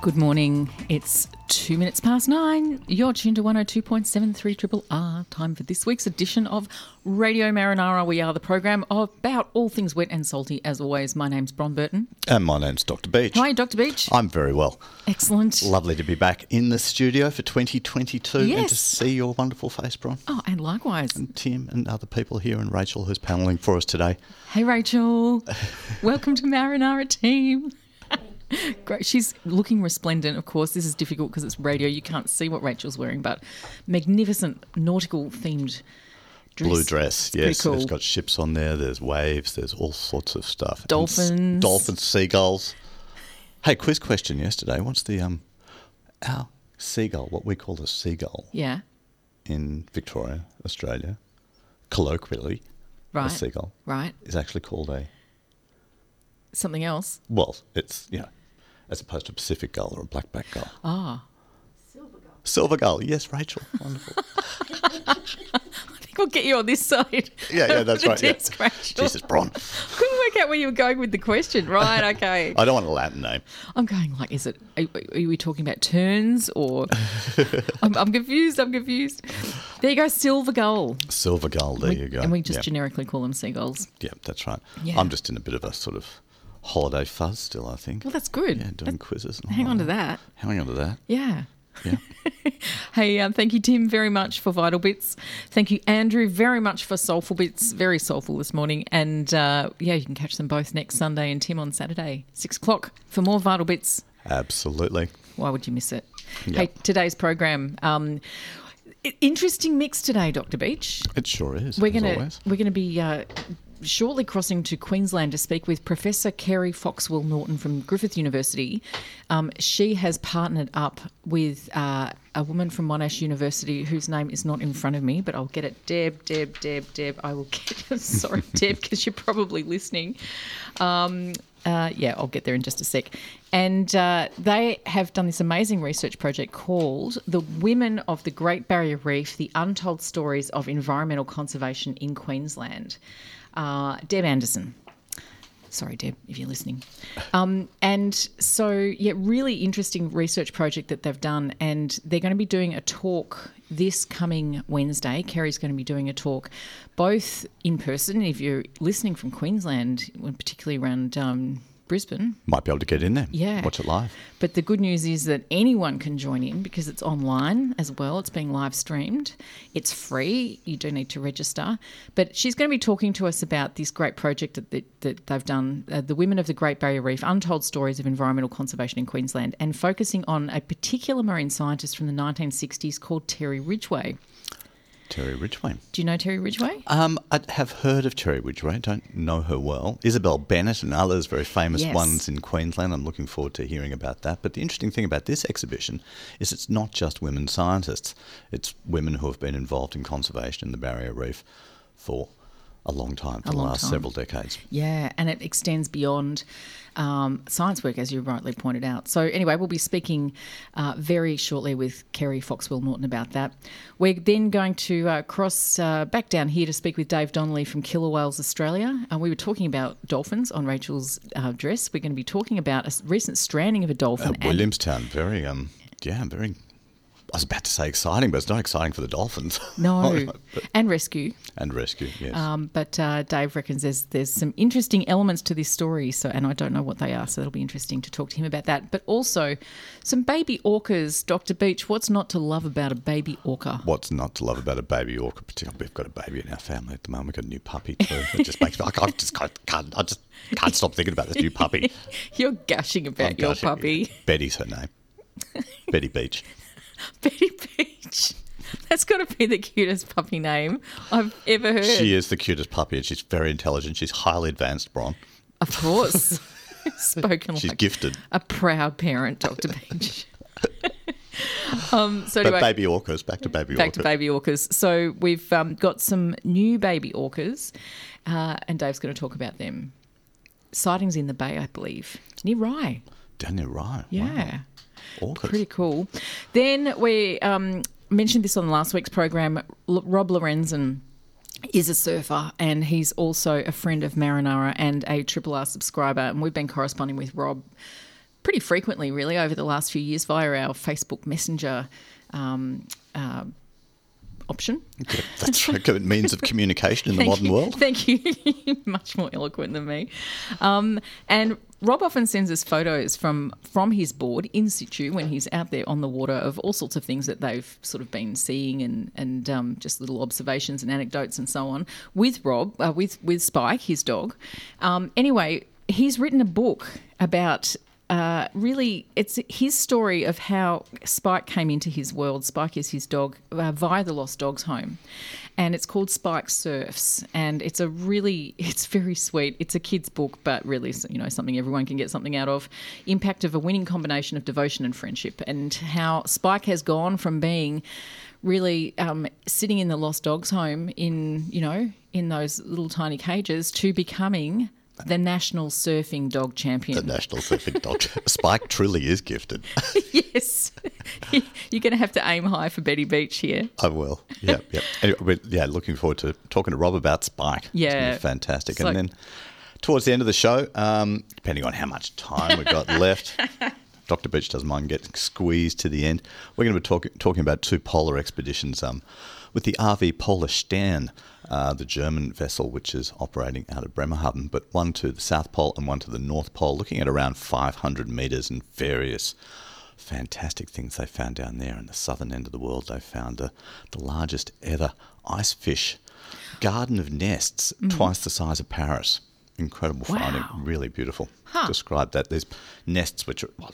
Good morning. It's 2 minutes past nine. You're tuned to 102.73 Triple R. Time for this week's edition of Radio Marinara. We are the program about all things wet and salty, as always. My name's Bron Burton. And my name's Dr. Beach. Hi, Dr. Beach. I'm very well. Excellent. Lovely to be back in the studio for 2022 and to see your wonderful face, Bron. Oh, and likewise. And Tim and other people here, and Rachel, who's panelling for us today. Hey, Rachel. Welcome to Marinara team. Great. She's looking resplendent, of course. This is difficult because it's radio. You can't see what Rachel's wearing, but magnificent nautical-themed dress. Blue dress, yes. Cool. It's got ships on there. There's waves. There's all sorts of stuff. Dolphins. Dolphins, seagulls. Hey, quiz question yesterday. What's the our seagull, what we call a seagull in Victoria, Australia, colloquially, a seagull is actually called a... Something else? Well, it's, as opposed to Pacific gull or a blackback gull. Ah. Silver gull. Silver gull. Yes, Rachel. Wonderful. I think we'll get you on this side. Yeah, that's right. Yeah. Jesus, Bron. Couldn't work out where you were going with the question. Right, okay. I don't want a Latin name. I'm going like, are we talking about terns or? I'm confused. There you go, silver gull. Silver gull, there you go. And we just generically call them seagulls. Yeah, that's right. Yeah. I'm just in a bit of a sort of holiday fuzz still, I think. Well, that's good. Yeah, doing quizzes. And Hang on to that. Yeah. Yeah. Hey, thank you, Tim, very much for Vital Bits. Thank you, Andrew, very much for Soulful Bits. Very soulful this morning. And, you can catch them both next Sunday and Tim on Saturday, 6 o'clock, for more Vital Bits. Absolutely. Why would you miss it? Yep. Hey, today's program... interesting mix today, Dr. Beach. It sure is. We're going to be... shortly crossing to Queensland to speak with Professor Kerrie Foxwell-Norton from Griffith University. She has partnered up with a woman from Monash University whose name is not in front of me, but I'll get it. Deb. I will get it. Sorry, Deb, because you're probably listening. I'll get there in just a sec. And they have done this amazing research project called The Women of the Great Barrier Reef, The Untold Stories of Environmental Conservation in Queensland. Deb Anderson. Sorry, Deb, if you're listening. And so, really interesting research project that they've done, and they're going to be doing a talk this coming Wednesday. Kerrie's going to be doing a talk both in person, if you're listening from Queensland, particularly around Brisbane. Might be able to get in there. Yeah. Watch it live. But the good news is that anyone can join in because it's online as well. It's being live streamed. It's free. You do need to register. But she's going to be talking to us about this great project that they've done, The Women of the Great Barrier Reef, Untold Stories of Environmental Conservation in Queensland, and focusing on a particular marine scientist from the 1960s called Terrie Ridgway. Terrie Ridgway. Do you know Terrie Ridgway? I have heard of Terrie Ridgway. I don't know her well. Isabel Bennett and others, very famous ones in Queensland. I'm looking forward to hearing about that. But the interesting thing about this exhibition is it's not just women scientists. It's women who have been involved in conservation in the Barrier Reef for a long time, several decades. Yeah, and it extends beyond science work, as you rightly pointed out. So anyway, we'll be speaking very shortly with Kerrie Foxwell-Norton about that. We're then going to cross back down here to speak with Dave Donnelly from Killer Whales Australia. We were talking about dolphins on Rachel's dress. We're going to be talking about a recent stranding of a dolphin. Williamstown, very I was about to say exciting, but it's not exciting for the dolphins. No, and rescue. And rescue, yes. But Dave reckons there's some interesting elements to this story, and I don't know what they are, so it'll be interesting to talk to him about that. But also some baby orcas, Dr. Beach. What's not to love about a baby orca? What's not to love about a baby orca? Particularly, we've got a baby in our family at the moment. We've got a new puppy too. It just makes me like I just can't stop thinking about this new puppy. You're gushing about your puppy. Yeah. Betty's her name. Betty Beach. Betty Beach. That's got to be the cutest puppy name I've ever heard. She is the cutest puppy, and she's very intelligent. She's highly advanced, Bron. Of course. Spoken she's like gifted. A proud parent, Dr. Beach. Baby orcas, back to baby orcas. So we've got some new baby orcas, and Dave's going to talk about them. Sightings in the bay, I believe. Near Rye. Down near Rye. Yeah. Wow. Orcas. Pretty cool. Then we mentioned this on last week's program. Rob Lorenzen is a surfer, and he's also a friend of Marinara and a Triple R subscriber, and we've been corresponding with Rob pretty frequently really over the last few years via our Facebook Messenger option. Okay, that's a good means of communication in the modern world. Thank you. Much more eloquent than me. And Rob often sends us photos from his board in situ when he's out there on the water of all sorts of things that they've sort of been seeing and just little observations and anecdotes and so on with Rob, with Spike, his dog. Anyway, he's written a book about... really, it's his story of how Spike came into his world. Spike is his dog, via the Lost Dogs Home, and it's called Spike Surfs. And it's very sweet. It's a kid's book, but really, something everyone can get something out of. Impact of a winning combination of devotion and friendship, and how Spike has gone from being really sitting in the Lost Dogs Home in those little tiny cages to becoming the National Surfing Dog Champion. The National Surfing Dog Champion. Spike truly is gifted. Yes. You're going to have to aim high for Betty Beach here. I will. Yeah. Anyway, looking forward to talking to Rob about Spike. Yeah. It's going to be fantastic. It's then towards the end of the show, depending on how much time we've got left, Dr. Beach doesn't mind getting squeezed to the end. We're going to be talking about two polar expeditions with the RV Polarstern, the German vessel which is operating out of Bremerhaven, but one to the South Pole and one to the North Pole, looking at around 500 metres and various fantastic things they found down there. In the southern end of the world, they found the largest ever ice fish, garden of nests, twice the size of Paris. Incredible finding, really beautiful. Huh. Describe that. There's nests which we'll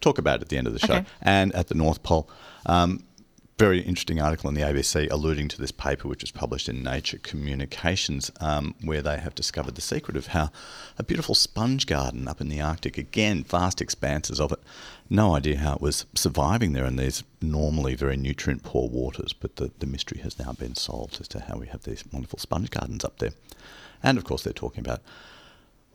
talk about at the end of the show, and at the North Pole. Very interesting article in the ABC alluding to this paper, which was published in Nature Communications, where they have discovered the secret of how a beautiful sponge garden up in the Arctic, again, vast expanses of it, no idea how it was surviving there in these normally very nutrient-poor waters, but the mystery has now been solved as to how we have these wonderful sponge gardens up there. And, of course, they're talking about,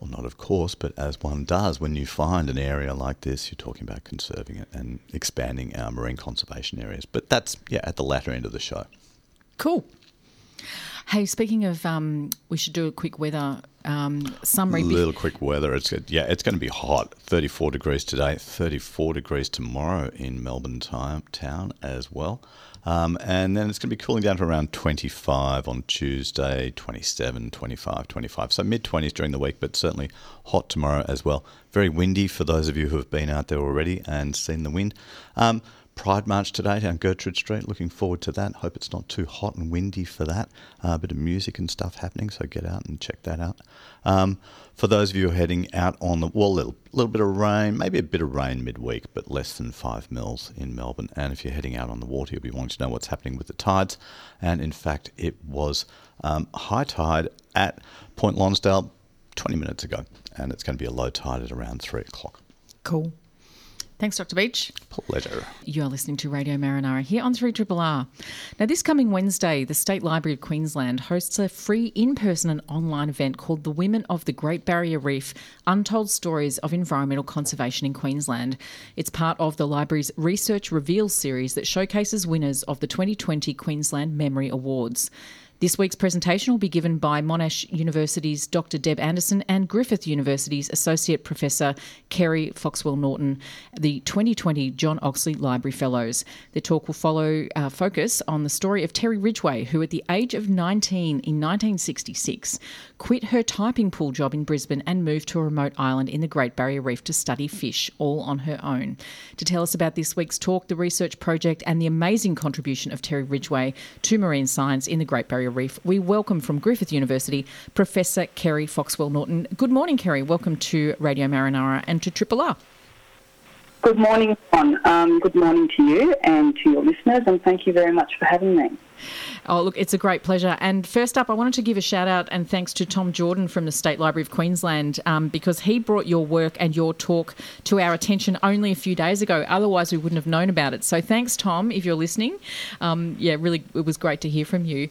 well, not of course, but as one does when you find an area like this, you're talking about conserving it and expanding our marine conservation areas. But that's, at the latter end of the show. Cool. Hey, speaking of, we should do a quick weather summary. A little quick weather. It's going to be hot. 34 degrees today, 34 degrees tomorrow in Melbourne town as well. And then it's going to be cooling down to around 25 on Tuesday, 27, 25, 25. So mid-20s during the week, but certainly hot tomorrow as well. Very windy for those of you who have been out there already and seen the wind. Pride March today down Gertrude Street. Looking forward to that. Hope it's not too hot and windy for that. A bit of music and stuff happening, so get out and check that out. For those of you who are heading out on the wall, a little bit of rain, maybe a bit of rain midweek, but less than 5 mils in Melbourne. And if you're heading out on the water, you'll be wanting to know what's happening with the tides. And in fact, it was high tide at Point Lonsdale 20 minutes ago, and it's going to be a low tide at around 3 o'clock. Cool. Thanks, Dr. Beach. Pleasure. You are listening to Radio Marinara here on 3RRR. Now, this coming Wednesday, the State Library of Queensland hosts a free in-person and online event called The Women of the Great Barrier Reef, Untold Stories of Environmental Conservation in Queensland. It's part of the library's Research Reveals series that showcases winners of the 2020 Queensland Memory Awards. This week's presentation will be given by Monash University's Dr. Deb Anderson and Griffith University's Associate Professor Kerrie Foxwell-Norton, the 2020 John Oxley Library Fellows. The talk will focus on the story of Terrie Ridgway, who at the age of 19 in 1966 quit her typing pool job in Brisbane and moved to a remote island in the Great Barrier Reef to study fish, all on her own. To tell us about this week's talk, the research project and the amazing contribution of Terrie Ridgway to marine science in the Great Barrier Reef, we welcome from Griffith University Professor Kerrie Foxwell-Norton. Good morning, Kerrie. Welcome to Radio Marinara and to Triple R. Good morning, John. Good morning to you and to your listeners, and thank you very much for having me. Oh, look, it's a great pleasure. And first up, I wanted to give a shout out and thanks to Tom Jordan from the State Library of Queensland because he brought your work and your talk to our attention only a few days ago. Otherwise, we wouldn't have known about it. So thanks, Tom, if you're listening. Really, it was great to hear from you.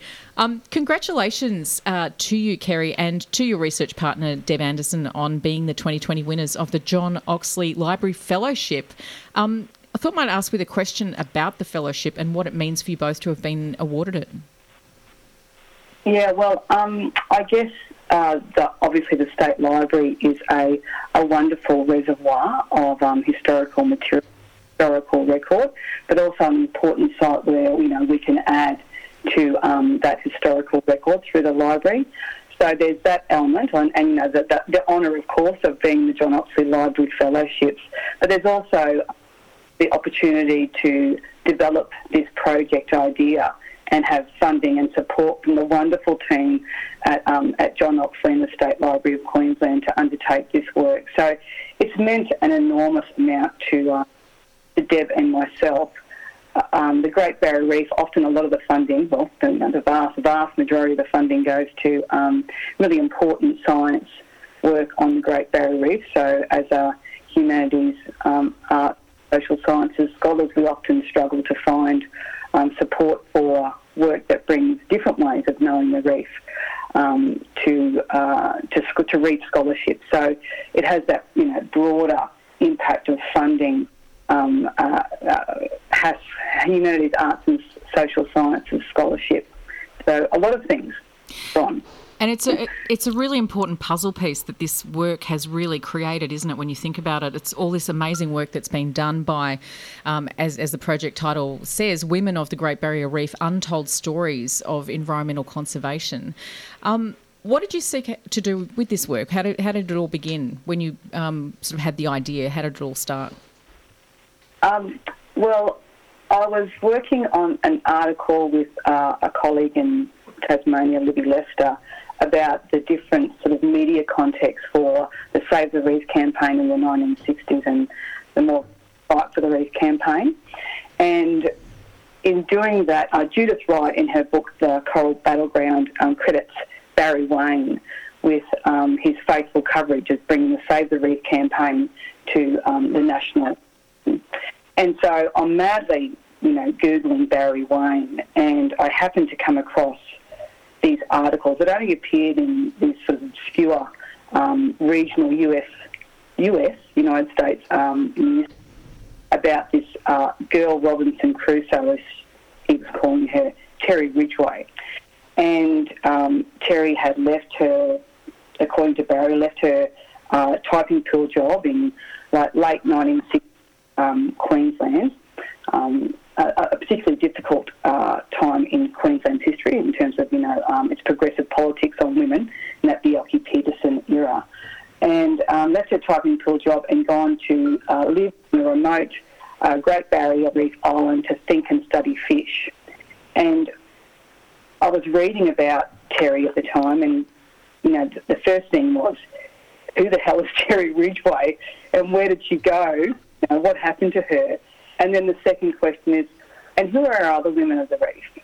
Congratulations to you, Kerrie, and to your research partner, Deb Anderson, on being the 2020 winners of the John Oxley Library Fellowship. I thought I might ask with a question about the fellowship and what it means for you both to have been awarded it. Yeah, well, I guess obviously the State Library is a wonderful reservoir of historical material, historical record, but also an important site where, you know, we can add to that historical record through the library. So there's that element, and you know, the honour, of course, of being the John Oxley Library Fellowships, but there's also the opportunity to develop this project idea and have funding and support from the wonderful team at John Oxley and the State Library of Queensland to undertake this work. So it's meant an enormous amount to Deb and myself. The Great Barrier Reef, often a lot of the funding, well, the vast majority of the funding goes to really important science work on the Great Barrier Reef. So as a humanities, art, social sciences scholars, we often struggle to find support for work that brings different ways of knowing the reef to reach scholarship. So it has that, you know, broader impact of funding has humanities, arts and social sciences scholarship. So a lot of things, Bron. And it's a really important puzzle piece that this work has really created, isn't it, when you think about it? It's all this amazing work that's been done by, as the project title says, Women of the Great Barrier Reef, Untold Stories of Environmental Conservation. What did you seek to do with this work? How did it all begin when you sort of had the idea? How did it all start? Well, I was working on an article with a colleague in Tasmania, Libby Lester, about the different sort of media context for the Save the Reef campaign in the 1960s and the more Fight for the Reef campaign. And in doing that, Judith Wright, in her book, The Coral Battleground, credits Barry Wayne with his faithful coverage as bringing the Save the Reef campaign to the national. And so I'm madly, you know, Googling Barry Wayne, and I happened to come across these articles that only appeared in these sort of obscure regional US United States news about this girl Robinson Crusoe, as he was calling her, Terrie Ridgway. And Terrie had left her, according to Barry, typing pool job in like late 1960s Queensland. A particularly difficult time in Queensland's history in terms of, you know, its progressive politics on women in that Bjelke-Petersen era. And left her typing pool job and gone to live in a remote Great Barrier Reef island to think and study fish. And I was reading about Terrie at the time, and, you know, the first thing was, who the hell is Terrie Ridgway and where did she go? You know, what happened to her? And then the second question is, and who are our other women of the reef? You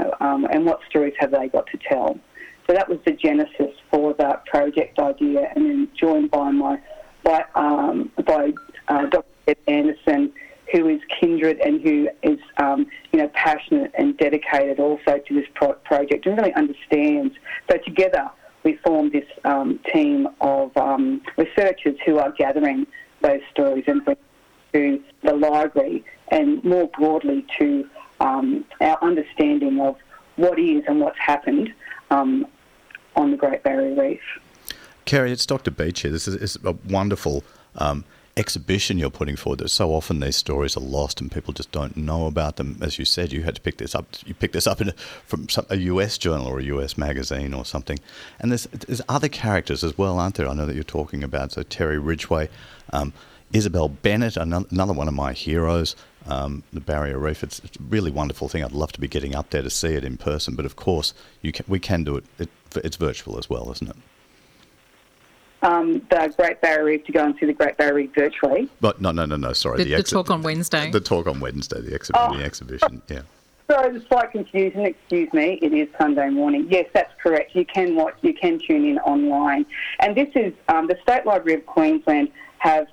know, and what stories have they got to tell? So that was the genesis for that project idea, and then joined by Dr. Deb Anderson, who is kindred and who is passionate and dedicated also to this project and really understands. So together we formed this team of researchers who are gathering those stories and bringing to the library and more broadly to our understanding of what is and what's happened on the Great Barrier Reef. Kerrie, it's Dr. Beach here. This is a wonderful exhibition you're putting forward. So often these stories are lost and people just don't know about them. As you said, you had to pick this up. You picked this up from a US journal or a US magazine or something. And there's other characters as well, aren't there? I know that you're talking about, so Terrie Ridgway, Isabel Bennett, another one of my heroes, the Barrier Reef. It's a really wonderful thing. I'd love to be getting up there to see it in person, but of course we can do it. It's virtual as well, isn't it? The Great Barrier Reef, to go and see the Great Barrier Reef virtually. But no, sorry. The talk on Wednesday. The talk on Wednesday, the exhibition, yeah. So the slight confusion, excuse me, it is Sunday morning. Yes, that's correct. You can watch, you can tune in online. And this is, the State Library of Queensland have,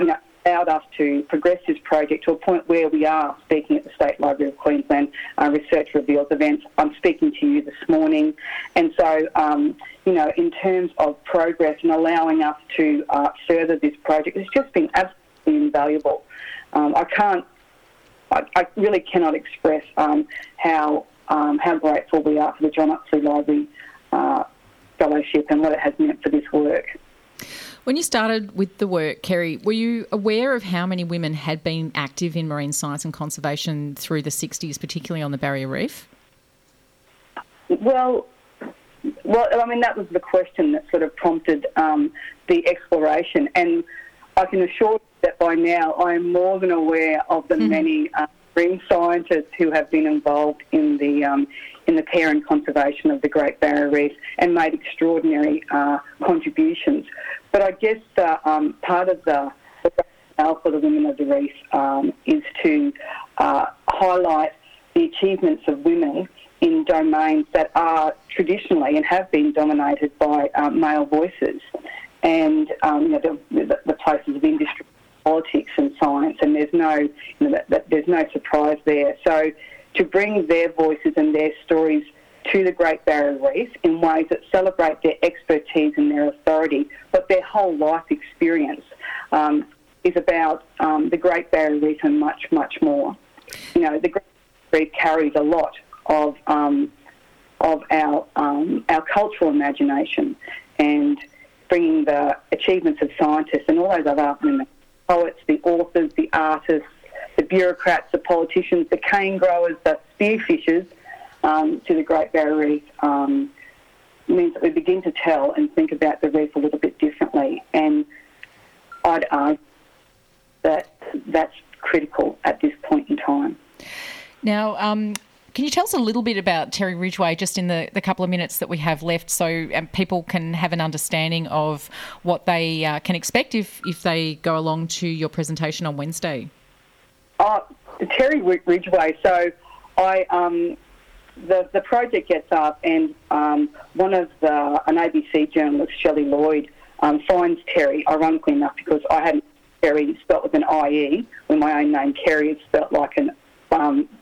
allowed us to progress this project to a point where we are speaking at the State Library of Queensland Research Reveals events. I'm speaking to you this morning. And so, in terms of progress and allowing us to further this project, it's just been absolutely invaluable. I really cannot express how grateful we are for the John Oxley Library Fellowship and what it has meant for this work. When you started with the work, Kerrie, were you aware of how many women had been active in marine science and conservation through the 60s, particularly on the Barrier Reef? Well, I mean, that was the question that sort of prompted the exploration, and I can assure you that by now I am more than aware of the many marine scientists who have been involved in the care and conservation of the Great Barrier Reef and made extraordinary contributions. But I guess part of the rationale for the Women of the Reef is to highlight the achievements of women in domains that are traditionally and have been dominated by male voices. And the places of industry, politics, and science, and there's no surprise there. So, to bring their voices and their stories to the Great Barrier Reef in ways that celebrate their expertise and their authority, but their whole life experience is about the Great Barrier Reef and much, much more. The Great Barrier Reef carries a lot of our cultural imagination, and bringing the achievements of scientists and all those other women, the poets, the authors, the artists, the bureaucrats, the politicians, the cane growers, the spearfishers to the Great Barrier Reef means that we begin to tell and think about the reef a little bit differently. And I'd argue that that's critical at this point in time. Now, can you tell us a little bit about Terrie Ridgway just in the couple of minutes that we have left, so people can have an understanding of what they can expect if they go along to your presentation on Wednesday? Terrie Ridgway. So I the project gets up and one of an ABC journalist, Shelley Lloyd, finds Terrie, ironically enough, because I hadn't Terrie spelt with an IE when my own name, Kerrie, is spelt like an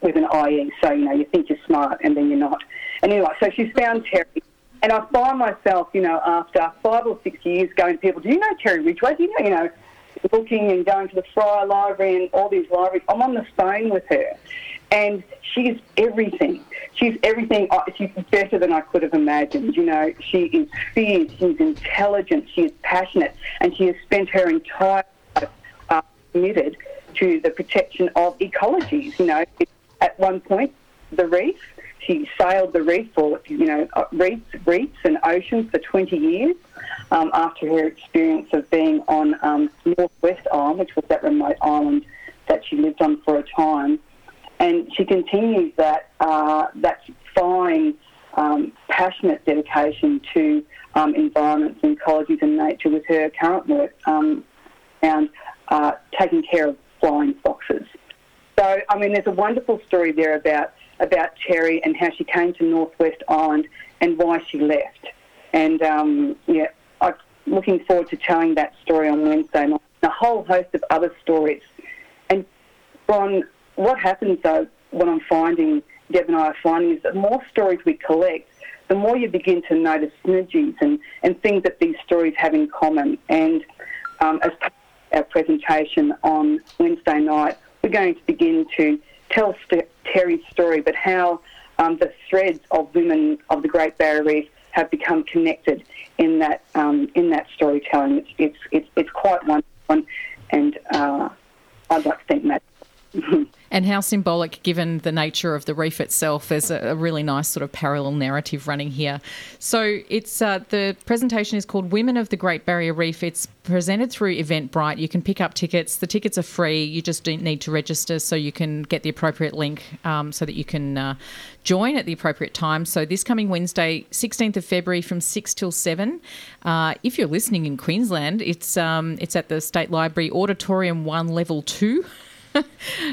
with an IE, so you think you're smart and then you're not. And anyway, so she's found Terrie, and I find myself, after 5 or 6 years going to people, do you know Terrie Ridgway? Do you know, looking and going to the Fryer Library and all these libraries. I'm on the phone with her, and she's everything. She's everything. She's better than I could have imagined. She is fierce, she's intelligent, she is passionate, and she has spent her entire life committed to the protection of ecologies. At one point, the reef, she sailed the reef for, reefs and oceans for 20 years after her experience of being on Northwest Island, which was that remote island that she lived on for a time. And she continues that fine, passionate dedication to environments and ecologies and nature with her current work around taking care of flying foxes. So, there's a wonderful story there about Terrie and how she came to Northwest Island and why she left. And, I'm looking forward to telling that story on Wednesday night, and a whole host of other stories. And, Bron, what happens, though, what I'm finding, Deb and I are finding, is that the more stories we collect, the more you begin to notice synergies and things that these stories have in common. And as part our presentation on Wednesday night, we're going to begin to tell Terrie's story, but how the threads of women of the Great Barrier Reef have become connected in that storytelling. It's quite wonderful, and I'd like to think that. And how symbolic, given the nature of the reef itself. There's a really nice sort of parallel narrative running here. So it's the presentation is called Women of the Great Barrier Reef. It's presented through Eventbrite. You can pick up tickets. The tickets are free. You just don't need to register, so you can get the appropriate link so that you can join at the appropriate time. So this coming Wednesday, 16th of February, from 6 till 7. If you're listening in Queensland, it's at the State Library, Auditorium 1, Level 2.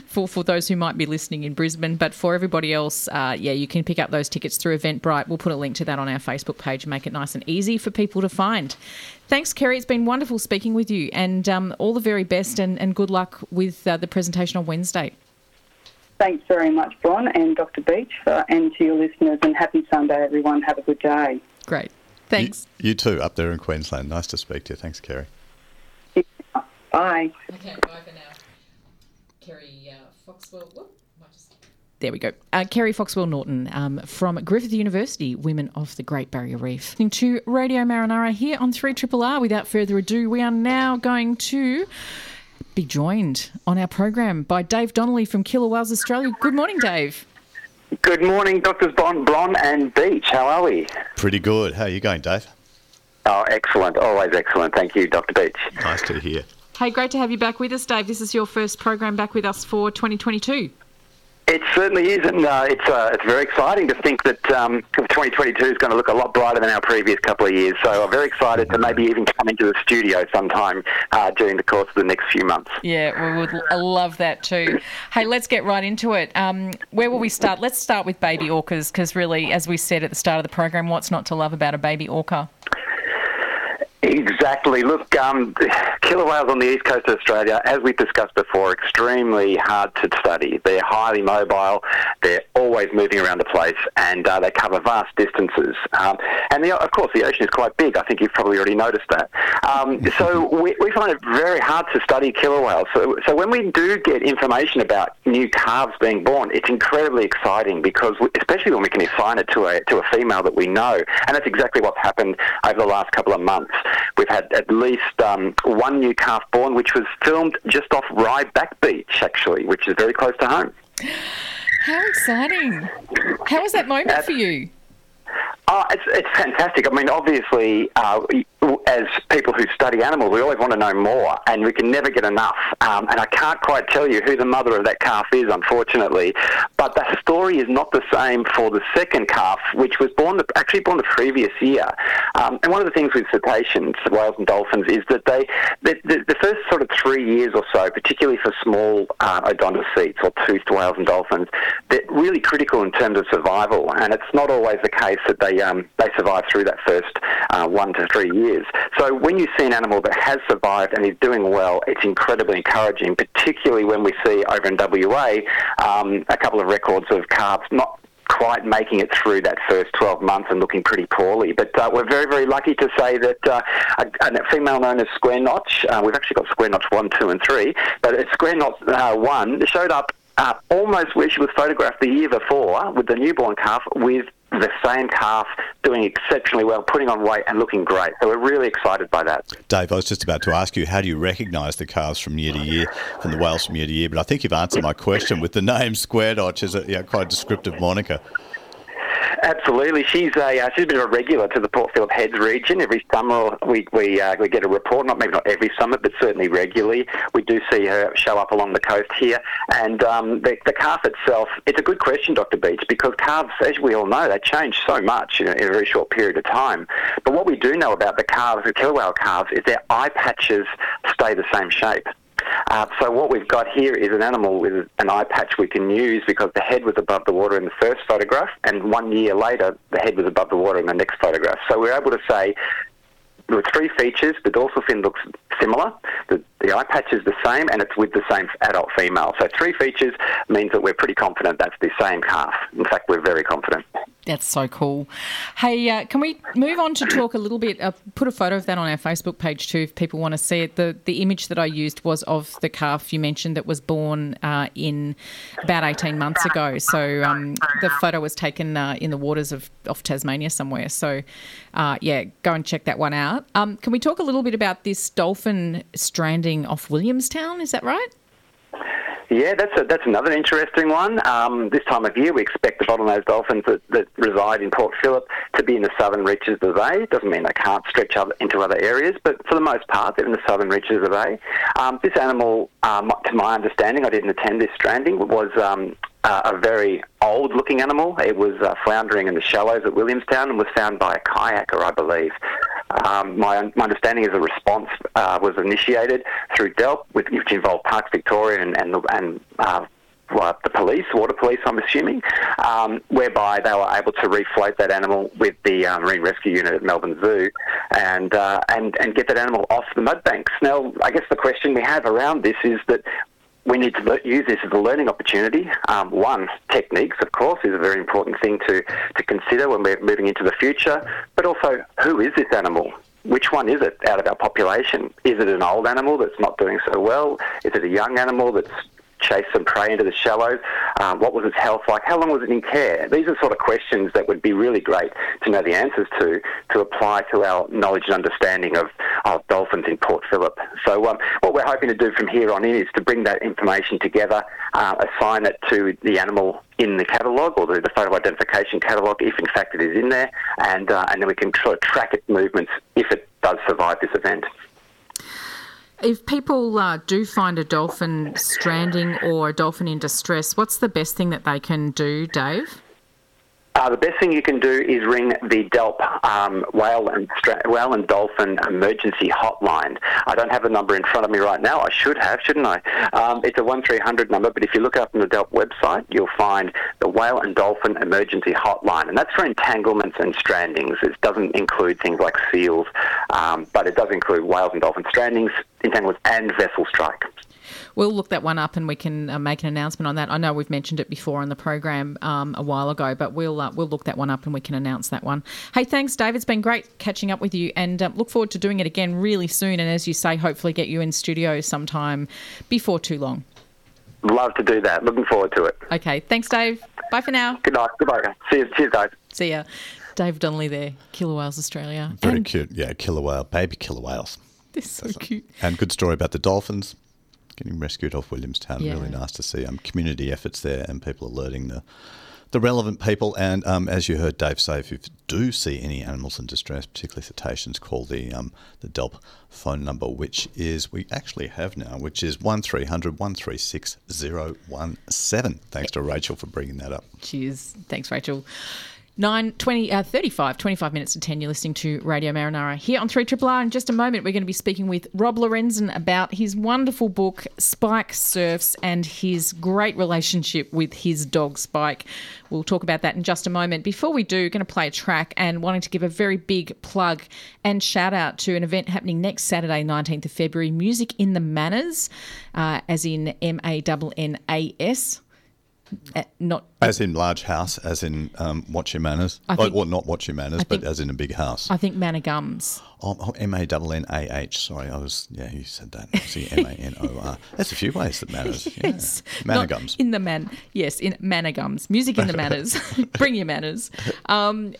for those who might be listening in Brisbane. But for everybody else, you can pick up those tickets through Eventbrite. We'll put a link to that on our Facebook page and make it nice and easy for people to find. Thanks, Kerrie. It's been wonderful speaking with you, and all the very best and good luck with the presentation on Wednesday. Thanks very much, Bron and Dr. Beach, and to your listeners, and happy Sunday, everyone. Have a good day. Great. Thanks. You too, up there in Queensland. Nice to speak to you. Thanks, Kerrie. Yeah. Bye. Okay, bye for now. Kerrie Foxwell. There we go. Kerrie Foxwell-Norton from Griffith University, Women of the Great Barrier Reef. Listening to Radio Marinara here on 3RRR. Without further ado, we are now going to be joined on our program by Dave Donnelly from Killer Whales Australia. Good morning, Dave. Good morning, Doctors Bron and Beach. How are we? Pretty good. How are you going, Dave? Oh, excellent. Always excellent. Thank you, Dr. Beach. Nice to hear. Hey, great to have you back with us, Dave. This is your first program back with us for 2022. It certainly is, and it's very exciting to think that 2022 is going to look a lot brighter than our previous couple of years. So I'm very excited to maybe even come into the studio sometime during the course of the next few months. Yeah, we would love that too. Hey, let's get right into it. Where will we start? Let's start with baby orcas, because really, as we said at the start of the program, what's not to love about a baby orca? Exactly. Look, killer whales on the east coast of Australia, as we've discussed before, are extremely hard to study. They're highly mobile, they're always moving around the place, and they cover vast distances. Of course, the ocean is quite big. I think you've probably already noticed that. So we find it very hard to study killer whales. So when we do get information about new calves being born, it's incredibly exciting, because especially when we can assign it to a female that we know, and that's exactly what's happened over the last couple of months. We've had at least one new calf born, which was filmed just off Ryback Beach, actually, which is very close to home. How exciting. How was that moment for you? It's fantastic. I mean, obviously, as people who study animals, we always want to know more, and we can never get enough. And I can't quite tell you who the mother of that calf is, unfortunately. But the story is not the same for the second calf, which was born the previous year. And one of the things with cetaceans, whales and dolphins, is that the first sort of 3 years or so, particularly for small odontocetes or toothed whales and dolphins, they're really critical in terms of survival. And it's not always the case that they survive through that first 1 to 3 years. So when you see an animal that has survived and is doing well, it's incredibly encouraging, particularly when we see over in WA a couple of records of calves not quite making it through that first 12 months and looking pretty poorly. But we're very, very lucky to say that a female known as Square Notch, we've actually got Square Notch 1, 2 and 3, but Square Notch 1 showed up almost where she was photographed the year before with the newborn calf, with the same calf doing exceptionally well, putting on weight and looking great. So we're really excited by that. Dave, I was just about to ask you, how do you recognise the calves from year to year, from the whales from year to year? But I think you've answered my question with the name Square Notch as a quite a descriptive moniker. Absolutely. She's been a regular to the Portfield Heads region. Every summer we get a report, maybe not every summer, but certainly regularly. We do see her show up along the coast here. And the calf itself, it's a good question, Dr. Beach, because calves, as we all know, they change so much in a very short period of time. But what we do know about the killer whale calves, is their eye patches stay the same shape. So what we've got here is an animal with an eye patch we can use, because the head was above the water in the first photograph, and 1 year later the head was above the water in the next photograph. So we're able to say there were three features. The dorsal fin looks similar, the eye patch is the same, and it's with the same adult female. So three features means that we're pretty confident that's the same calf. In fact, we're very confident. That's so cool. Hey, can we move on to talk a little bit? Put a photo of that on our Facebook page too if people want to see it. The image that I used was of the calf you mentioned that was born in about 18 months ago. So the photo was taken in the waters of off Tasmania somewhere. So, go and check that one out. Can we talk a little bit about this dolphin stranding off Williamstown? Is that right? Yeah, that's another interesting one. This time of year, we expect the bottlenose dolphins that reside in Port Phillip to be in the southern reaches of the bay. It doesn't mean they can't stretch into other areas, but for the most part, they're in the southern reaches of the bay. This animal, to my understanding, I didn't attend this stranding, was a very old-looking animal. It was floundering in the shallows at Williamstown and was found by a kayaker, I believe. My understanding is a response was initiated through DELP, which involved Parks Victoria and the police, water police, I'm assuming, whereby they were able to refloat that animal with the Marine Rescue Unit at Melbourne Zoo and get that animal off the mud banks. Now, I guess the question we have around this is that we need to use this as a learning opportunity. One, techniques, of course, is a very important thing to consider when we're moving into the future, but also who is this animal? Which one is it out of our population? Is it an old animal that's not doing so well? Is it a young animal that's chase some prey into the shallows? What was its health like? How long was it in care? These are sort of questions that would be really great to know the answers to apply to our knowledge and understanding of dolphins in Port Phillip. So what we're hoping to do from here on in is to bring that information together, assign it to the animal in the catalogue or the photo identification catalogue, if in fact it is in there, and then we can sort of track its movements if it does survive this event. If people do find a dolphin stranding or a dolphin in distress, what's the best thing that they can do, Dave? The best thing you can do is ring the DELP Whale and Dolphin Emergency Hotline. I don't have the number in front of me right now. I should have, shouldn't I? It's a 1300 number, but if you look up on the DELP website, you'll find the Whale and Dolphin Emergency Hotline, and that's for entanglements and strandings. It doesn't include things like seals, but it does include whales and dolphin strandings, entanglements and vessel strike. We'll look that one up and we can make an announcement on that. I know we've mentioned it before on the program a while ago, but we'll look that one up and we can announce that one. Hey, thanks, Dave. It's been great catching up with you, and look forward to doing it again really soon, and as you say, hopefully get you in studio sometime before too long. Love to do that. Looking forward to it. Okay. Thanks, Dave. Bye for now. Good night. Goodbye. See you. Cheers, guys. See ya. Dave Donnelly there, Killer Whales Australia. Very cute. Yeah, killer whale. Baby killer whales. They're so cute. And good story about the dolphins getting rescued off Williamstown. Yeah. Really nice to see community efforts there and people alerting the relevant people. And as you heard Dave say, if you do see any animals in distress, particularly cetaceans, call the DELP phone number, which is, we actually have now, which is 1300 136 017. Thanks to Rachel for bringing that up. Cheers. Thanks, Rachel. 25 minutes to 10, you're listening to Radio Marinara here on 3RRR. In just a moment, we're going to be speaking with Rob Lorenzen about his wonderful book, Spike Surfs, and his great relationship with his dog, Spike. We'll talk about that in just a moment. Before we do, going to play a track and wanting to give a very big plug and shout-out to an event happening next Saturday, 19th of February, Music in the Manners, as in MANNAS. Not as in large house, as in watch your manners. Not watch your manners, but as in a big house. I think manor gums. Oh, MANNAH. Sorry, I was. Yeah, you said that. See, MANOR. That's a few ways that manners. Yes, yeah. Manor gums in the man. Yes, in manor gums. Music in the manners. Bring your manners.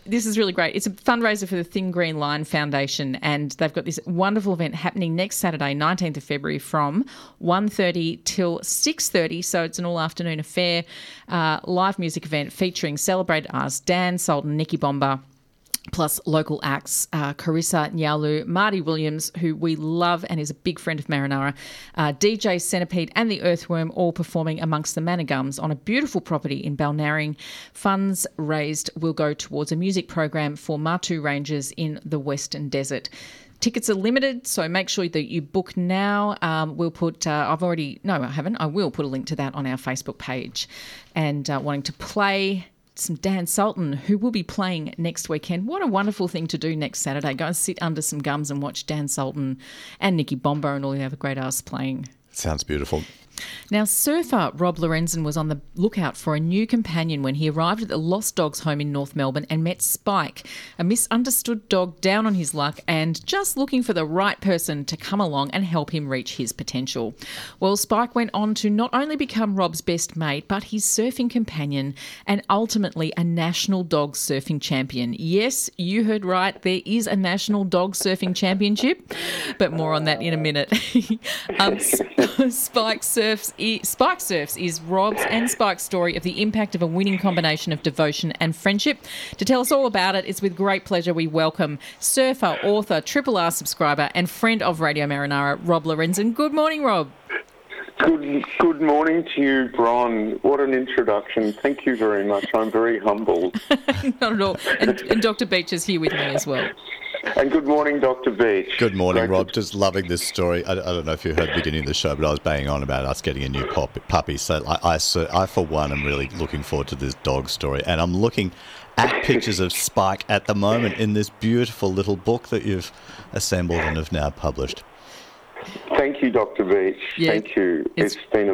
This is really great. It's a fundraiser for the Thin Green Line Foundation, and they've got this wonderful event happening next Saturday, 19th of February, from 1:30 till 6:30. So it's an all-afternoon affair. Live music event featuring celebrated artists Dan Sultan, Nikki Bomber, plus local acts, Carissa Nyalu, Marty Williams, who we love and is a big friend of Marinara, DJ Centipede and the Earthworm, all performing amongst the Manigums on a beautiful property in Balnarring. Funds raised will go towards a music program for Matu Rangers in the Western Desert. Tickets are limited, so make sure that you book now. I will put a link to that on our Facebook page. And wanting to play some Dan Sultan, who will be playing next weekend. What a wonderful thing to do next Saturday. Go and sit under some gums and watch Dan Sultan and Nikki Bombo and all the other great artists playing. Sounds beautiful. Now, surfer Rob Lorenzen was on the lookout for a new companion when he arrived at the Lost Dogs Home in North Melbourne and met Spike, a misunderstood dog down on his luck and just looking for the right person to come along and help him reach his potential. Well, Spike went on to not only become Rob's best mate, but his surfing companion and ultimately a national dog surfing champion. Yes, you heard right, there is a national dog surfing championship, but more on that in a minute. Spike Surfs is Rob's and Spike's story of the impact of a winning combination of devotion and friendship. To tell us all about it, it's with great pleasure we welcome surfer, author, Triple R subscriber and friend of Radio Marinara, Rob Lorenzen. Good morning, Rob. Good morning to you, Bron. What an introduction. Thank you very much. I'm very humbled. Not at all. And Dr. Beach is here with me as well. And good morning, Dr. Beach. Good morning, Rob. Just loving this story. I don't know if you heard the beginning of the show, but I was banging on about us getting a new puppy. So I, for one, am really looking forward to this dog story. And I'm looking at pictures of Spike at the moment in this beautiful little book that you've assembled and have now published. Thank you, Dr. Beach. Yeah, thank you. It's been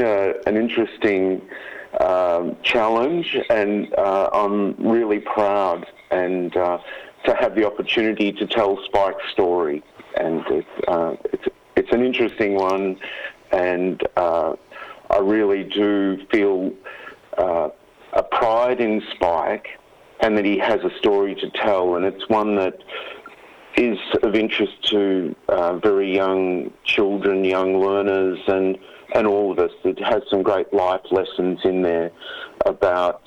an interesting challenge, and I'm really proud and to have the opportunity to tell Spike's story, and it's an interesting one, and I really do feel a pride in Spike, and that he has a story to tell, and it's one that is of interest to very young children, young learners, and all of us. It has some great life lessons in there about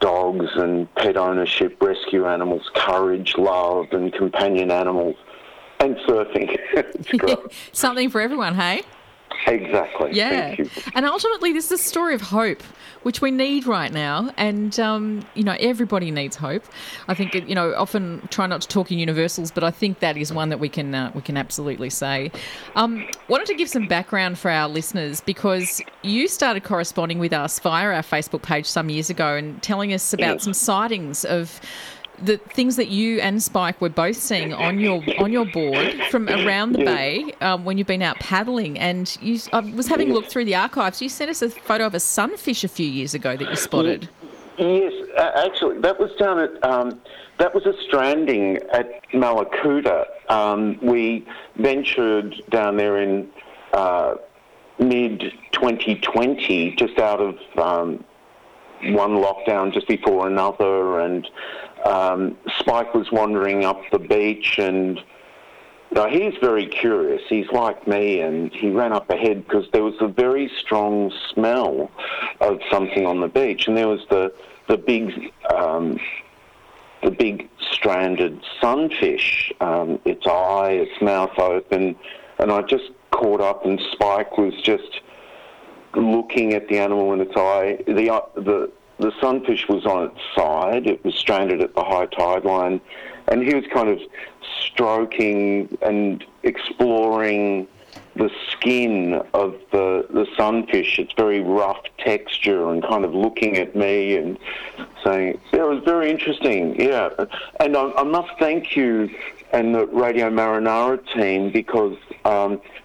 dogs and pet ownership, rescue animals, courage, love, and companion animals, and surfing. Something for everyone, hey? Exactly. Yeah. Thank you. And ultimately, this is a story of hope, which we need right now. And, everybody needs hope. I think, often try not to talk in universals, but I think that is one that we can absolutely say. Wanted to give some background for our listeners, because you started corresponding with us via our Facebook page some years ago and telling us about some sightings of the things that you and Spike were both seeing on your board from around the bay when you've been out paddling. And I was having a look through the archives. You sent us a photo of a sunfish a few years ago that you spotted. Yes, actually, that was down at that was a stranding at Malakuta. We ventured down there in mid-2020, just out of one lockdown just before another, and Spike was wandering up the beach, and he's very curious. He's like me, and he ran up ahead because there was a very strong smell of something on the beach, and there was the big stranded sunfish, its eye, its mouth open, and I just caught up, and Spike was just looking at the animal in its eye. The sunfish was on its side. It was stranded at the high tide line, and he was kind of stroking and exploring the skin of the sunfish, its very rough texture, and kind of looking at me and saying, it was very interesting, yeah. And I must thank you and the Radio Marinara team, because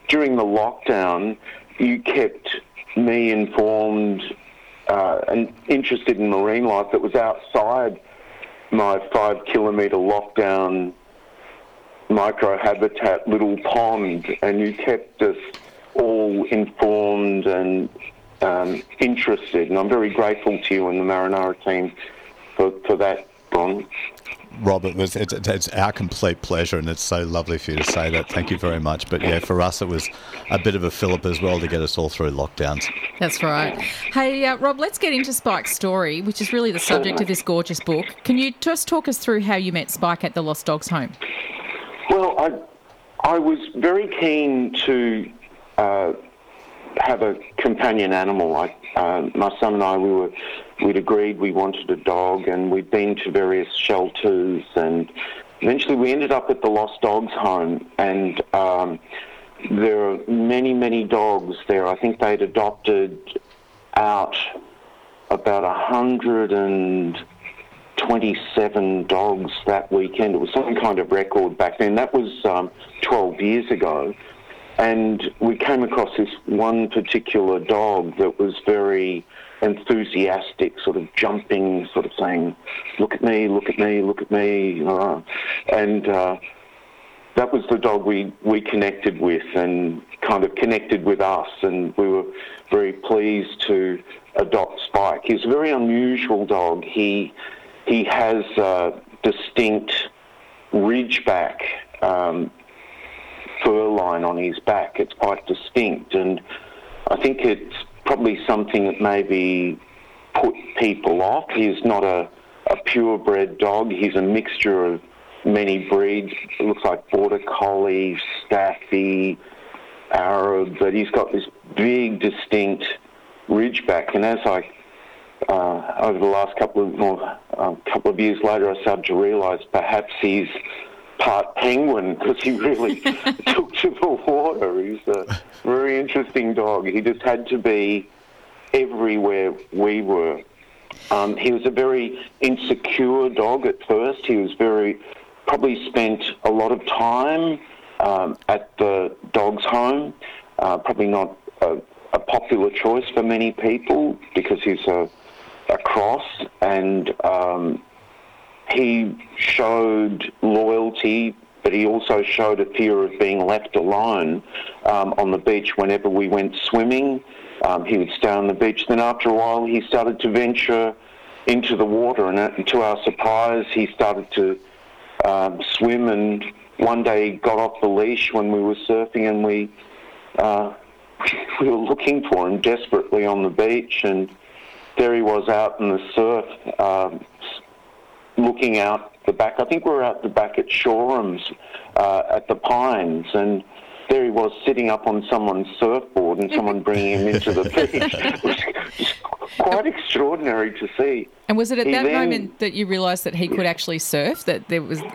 during the lockdown, you kept me informed and interested in marine life that was outside my 5-kilometre lockdown microhabitat little pond, and you kept us all informed and interested, and I'm very grateful to you and the Marinara team for that, Bron. Rob, it's our complete pleasure, and it's so lovely for you to say that. Thank you very much. But, yeah, for us it was a bit of a fillip as well to get us all through lockdowns. That's right. Hey, Rob, let's get into Spike's story, which is really the subject of this gorgeous book. Can you just talk us through how you met Spike at the Lost Dogs Home? Well, I was very keen to have a companion animal. My son and I, we'd agreed we wanted a dog, and we'd been to various shelters, and eventually we ended up at the Lost Dogs Home, and there are many, many dogs there. I think they'd adopted out about 127 dogs that weekend. It was some kind of record back then. That was 12 years ago. And we came across this one particular dog that was very enthusiastic, sort of jumping, sort of saying, look at me, look at me, look at me. And that was the dog we connected with, and kind of connected with us. And we were very pleased to adopt Spike. He's a very unusual dog. He has a distinct ridgeback fur line on his back. It's quite distinct, and I think it's probably something that maybe put people off. He's not a purebred dog. He's a mixture of many breeds. It looks like Border Collie, Staffy, Arab, but he's got this big, distinct ridgeback, and as I over the last couple of years later, I started to realise perhaps he's part penguin because he really took to the water. He's a very interesting dog. He just had to be everywhere we were. He was a very insecure dog at first. He was probably spent a lot of time at the dog's home, probably not a popular choice for many people because he's a cross, and he showed loyalty, but he also showed a fear of being left alone on the beach whenever we went swimming. He would stay on the beach. Then after a while, he started to venture into the water, and to our surprise, he started to swim, and one day he got off the leash when we were surfing, and we were looking for him desperately on the beach, and there he was out in the surf, looking out the back. I think we were out the back at Shoreham's, at the Pines, and there he was sitting up on someone's surfboard and someone bringing him into the beach. It was quite extraordinary to see. And was it at that moment that you realised that he could actually surf, that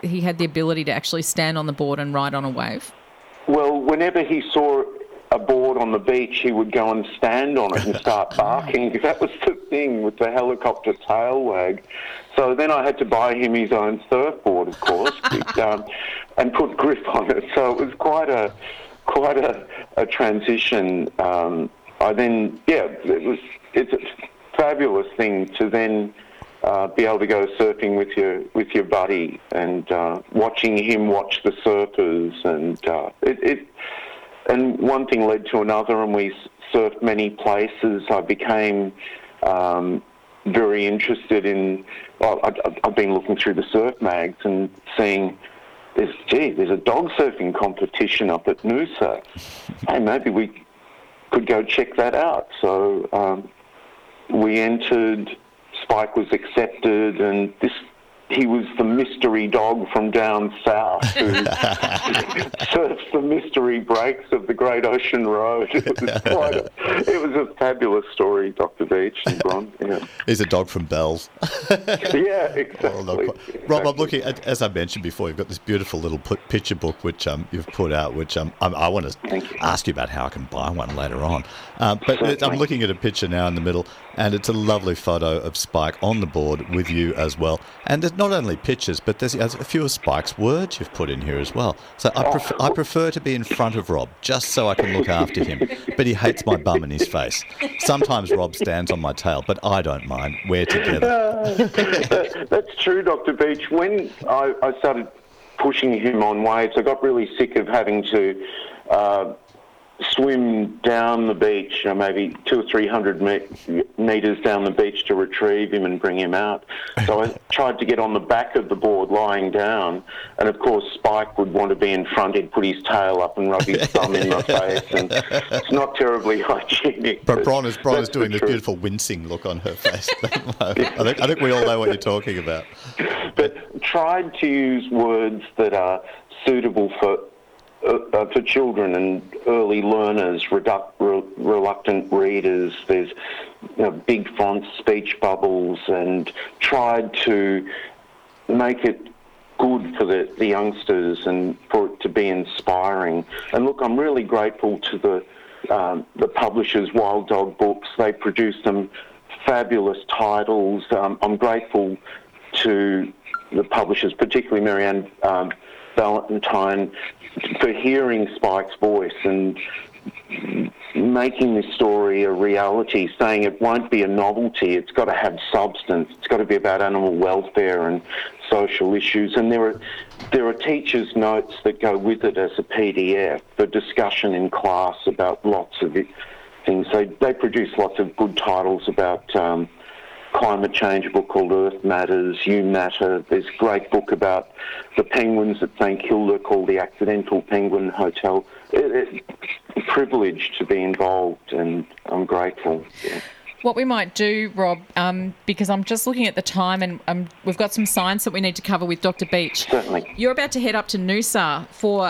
he had the ability to actually stand on the board and ride on a wave? Well, whenever he saw a board on the beach, he would go and stand on it and start barking. That was the thing with the helicopter tail wag. So then I had to buy him his own surfboard, of course, and put grip on it. So it was quite a transition. It's a fabulous thing to then be able to go surfing with your buddy and watching him watch the surfers, and And one thing led to another, and we surfed many places. I became very interested in... Well, I've been looking through the surf mags and seeing, there's a dog surfing competition up at Noosa. Hey, maybe we could go check that out. So we entered, Spike was accepted, and he was the mystery dog from down south who surfs the mystery breaks of the Great Ocean Road. It was a fabulous story, Dr. Beach and Bron. Yeah. He's a dog from Bells. Yeah, exactly. Oh, no. Rob, I'm looking, as I mentioned before, you've got this beautiful little picture book which you've put out, which I want to ask you about how I can buy one later on. But I'm looking at a picture now in the middle, and it's a lovely photo of Spike on the board with you as well. And there's not only pictures, but there's a few of Spike's words you've put in here as well. So I prefer to be in front of Rob just so I can look after him, but he hates my bum in his face. Sometimes Rob stands on my tail, but I don't mind. We're together. That's true, Dr. Beach. When I started pushing him on waves, I got really sick of having to swim down the beach, maybe 200 or 300 metres down the beach to retrieve him and bring him out. So I tried to get on the back of the board lying down, and of course Spike would want to be in front. He'd put his tail up and rub his thumb in my face, and it's not terribly hygienic. But Bron is doing this beautiful wincing look on her face. I think we all know what you're talking about. But tried to use words that are suitable for children and early learners, reluctant readers. There's big font speech bubbles, and tried to make it good for the youngsters and for it to be inspiring. And look, I'm really grateful to the publishers, Wild Dog Books. They produce some fabulous titles. I'm grateful to the publishers, particularly Marianne Valentine, for hearing Spike's voice and making this story a reality, saying it won't be a novelty, it's got to have substance, it's got to be about animal welfare and social issues. And there are teachers' notes that go with it as a PDF for discussion in class about lots of things. They produce lots of good titles about climate change, a book called Earth Matters, You Matter. There's a great book about the penguins at St Kilda called The Accidental Penguin Hotel. It's a privilege to be involved, and I'm grateful. Yeah. What we might do, Rob, because I'm just looking at the time and we've got some science that we need to cover with Dr. Beach. Certainly. You're about to head up to Noosa for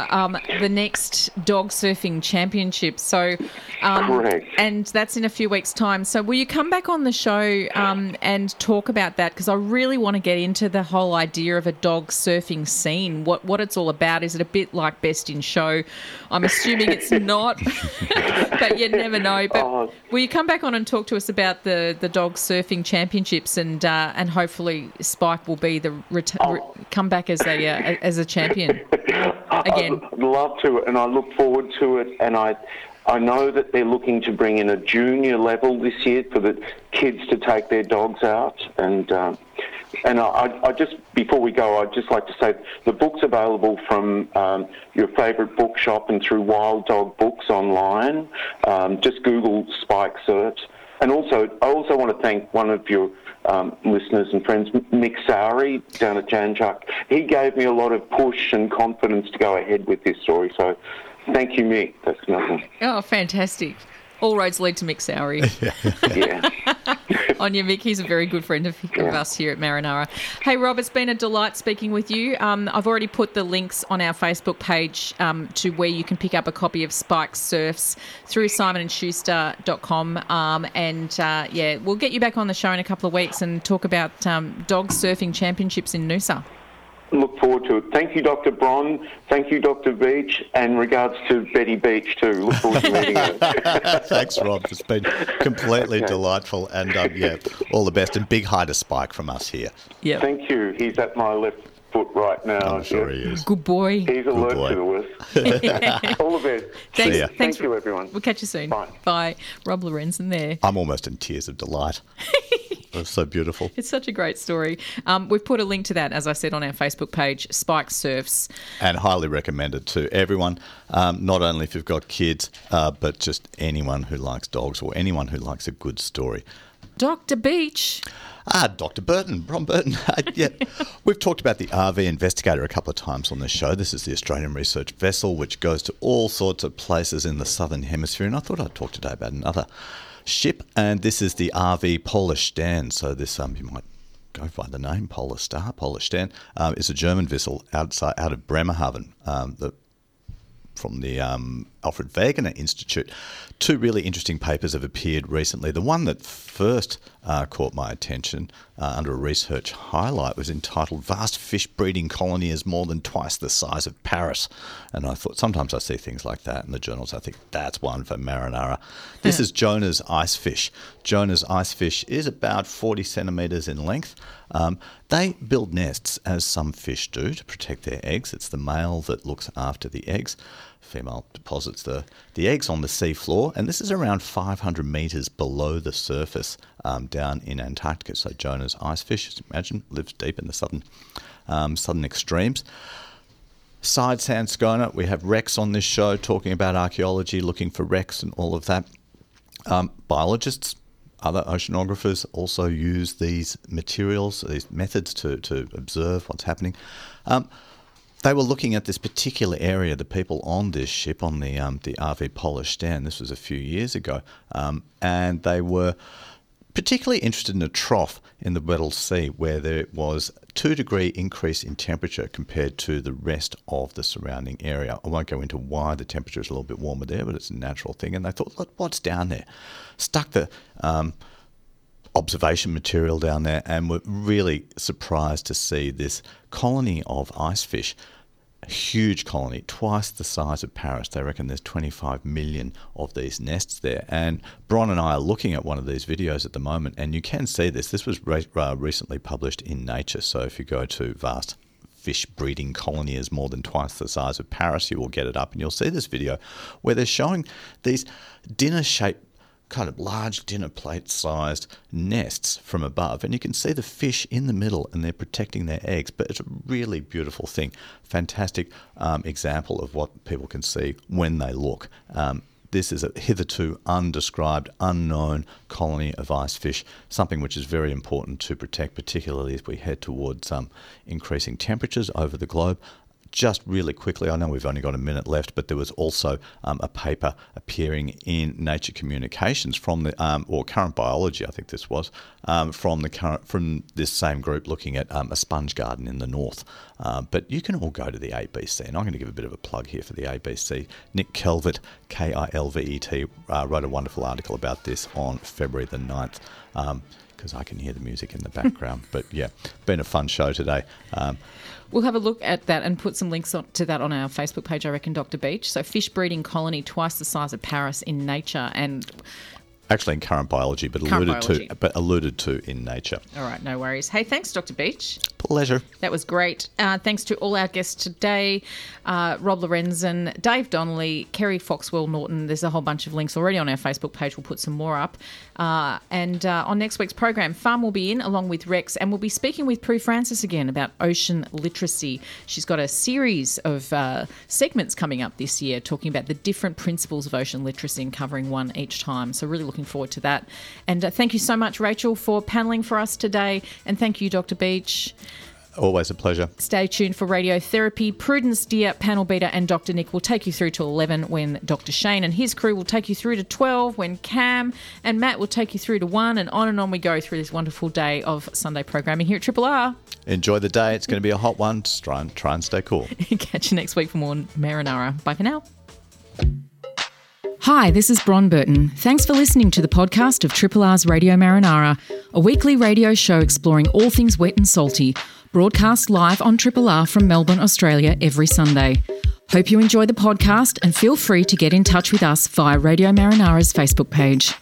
the next dog surfing championship. So, correct. And that's in a few weeks' time. So will you come back on the show and talk about that? Because I really want to get into the whole idea of a dog surfing scene, what it's all about. Is it a bit like Best in Show? I'm assuming it's not, but you never know. But will you come back on and talk to us about the dog surfing championships and hopefully Spike will be come back as a champion again. I'd love to, and I look forward to it. And I know that they're looking to bring in a junior level this year for the kids to take their dogs out. And I just, before we go, I'd just like to say the book's available from your favourite bookshop and through Wild Dog Books online. Just Google Spike Surfs. And also, I also want to thank one of your listeners and friends, Mick Sowery, down at Janjuk. He gave me a lot of push and confidence to go ahead with this story. So thank you, Mick. That's nothing. Oh, fantastic. All roads lead to Mick Sowery. Yeah. On your Mick. He's a very good friend of us here at Marinara. Hey, Rob, it's been a delight speaking with you. I've already put the links on our Facebook page to where you can pick up a copy of Spike Surfs through simonandschuster.com. We'll get you back on the show in a couple of weeks and talk about dog surfing championships in Noosa. Look forward to it. Thank you, Dr. Bron. Thank you, Dr. Beach, and regards to Betty Beach too. Look forward to meeting her. Thanks, Rob. It's been completely delightful, and all the best. And big hi to Spike from us here. Yeah. Thank you. He's at my left foot right now. I'm sure he is. Good boy. He's alert to the worst. All the best. Thanks. Thank you, everyone. We'll catch you soon. Bye. Rob Lorenzen there. I'm almost in tears of delight. That's so beautiful. It's such a great story. We've put a link to that, as I said, on our Facebook page, Spike Surfs. And highly recommended to everyone, not only if you've got kids, but just anyone who likes dogs or anyone who likes a good story. Dr. Beach. Dr. Burton, Bron Burton. We've talked about the RV Investigator a couple of times on this show. This is the Australian research vessel which goes to all sorts of places in the southern hemisphere, and I thought I'd talk today about another ship, and this is the RV Polarstern. So this, you might go by the name Polarstar, Polarstern. It's a German vessel out of Bremerhaven, from the Alfred Wegener Institute. Two really interesting papers have appeared recently. The one that first caught my attention under a research highlight was entitled "Vast Fish Breeding Colony is More Than Twice the Size of Paris." And I thought, sometimes I see things like that in the journals. I think that's one for Marinara. This is Jonah's Ice Fish. Jonah's Ice Fish is about 40 centimetres in length. They build nests, as some fish do, to protect their eggs. It's the male that looks after the eggs. Female deposits the eggs on the seafloor, and this is around 500 metres below the surface down in Antarctica. So Jonah's ice fish, as you imagine, lives deep in the southern extremes. Side sand schooner, we have wrecks on this show, talking about archaeology, looking for wrecks and all of that. Biologists, other oceanographers also use these materials, these methods to observe what's happening. They were looking at this particular area, the people on this ship, on the RV Polarstern. This was a few years ago, and they were particularly interested in a trough in the Weddell Sea where there was a 2-degree increase in temperature compared to the rest of the surrounding area. I won't go into why the temperature is a little bit warmer there, but it's a natural thing. And they thought, look, what's down there? Stuck the observation material down there and were really surprised to see this colony of ice fish. Huge colony, twice the size of Paris. They reckon there's 25 million of these nests there. And Bron and I are looking at one of these videos at the moment, and you can see this. This was recently published in Nature. So if you go to Vast Fish Breeding Colony is More Than Twice the Size of Paris, you will get it up, and you'll see this video where they're showing these dinner-shaped, kind of large dinner plate sized nests from above, and you can see the fish in the middle and they're protecting their eggs. But it's a really beautiful thing, fantastic example of what people can see when they look. This is a hitherto undescribed, unknown colony of ice fish, something which is very important to protect, particularly as we head towards increasing temperatures over the globe. Just really quickly, I know we've only got a minute left, but there was also a paper appearing in Nature Communications from the or Current Biology, I think this was, from this same group looking at a sponge garden in the north. But you can all go to the ABC, and I'm going to give a bit of a plug here for the ABC. Nick Kelvet, K-I-L-V-E-T, wrote a wonderful article about this on February the 9th. Because I can hear the music in the background. But yeah, been a fun show today. We'll have a look at that and put some links to that on our Facebook page, I reckon, Dr. Beach. So fish breeding colony twice the size of Paris in Nature and... Actually in Current Biology, but alluded to in Nature. All right, no worries. Hey, thanks, Dr. Beach. Pleasure. That was great. Thanks to all our guests today, Rob Lorenzen, Dave Donnelly, Kerrie Foxwell-Norton. There's a whole bunch of links already on our Facebook page. We'll put some more up. And on next week's program, Farm will be in along with Rex, and we'll be speaking with Prue Francis again about ocean literacy. She's got a series of segments coming up this year talking about the different principles of ocean literacy and covering one each time. So really looking forward to that. And thank you so much, Rachel, for panelling for us today. And thank you, Dr. Beach. Always a pleasure. Stay tuned for Radiotherapy. Prudence Dear, Panel Beater and Dr. Nick will take you through to 11 when Dr. Shane and his crew will take you through to 12 when Cam and Matt will take you through to 1. And on we go through this wonderful day of Sunday programming here at Triple R. Enjoy the day. It's going to be a hot one. Just try and stay cool. Catch you next week for more Marinara. Bye for now. Hi, this is Bron Burton. Thanks for listening to the podcast of Triple R's Radio Marinara, a weekly radio show exploring all things wet and salty, broadcast live on Triple R from Melbourne, Australia every Sunday. Hope you enjoy the podcast and feel free to get in touch with us via Radio Marinara's Facebook page.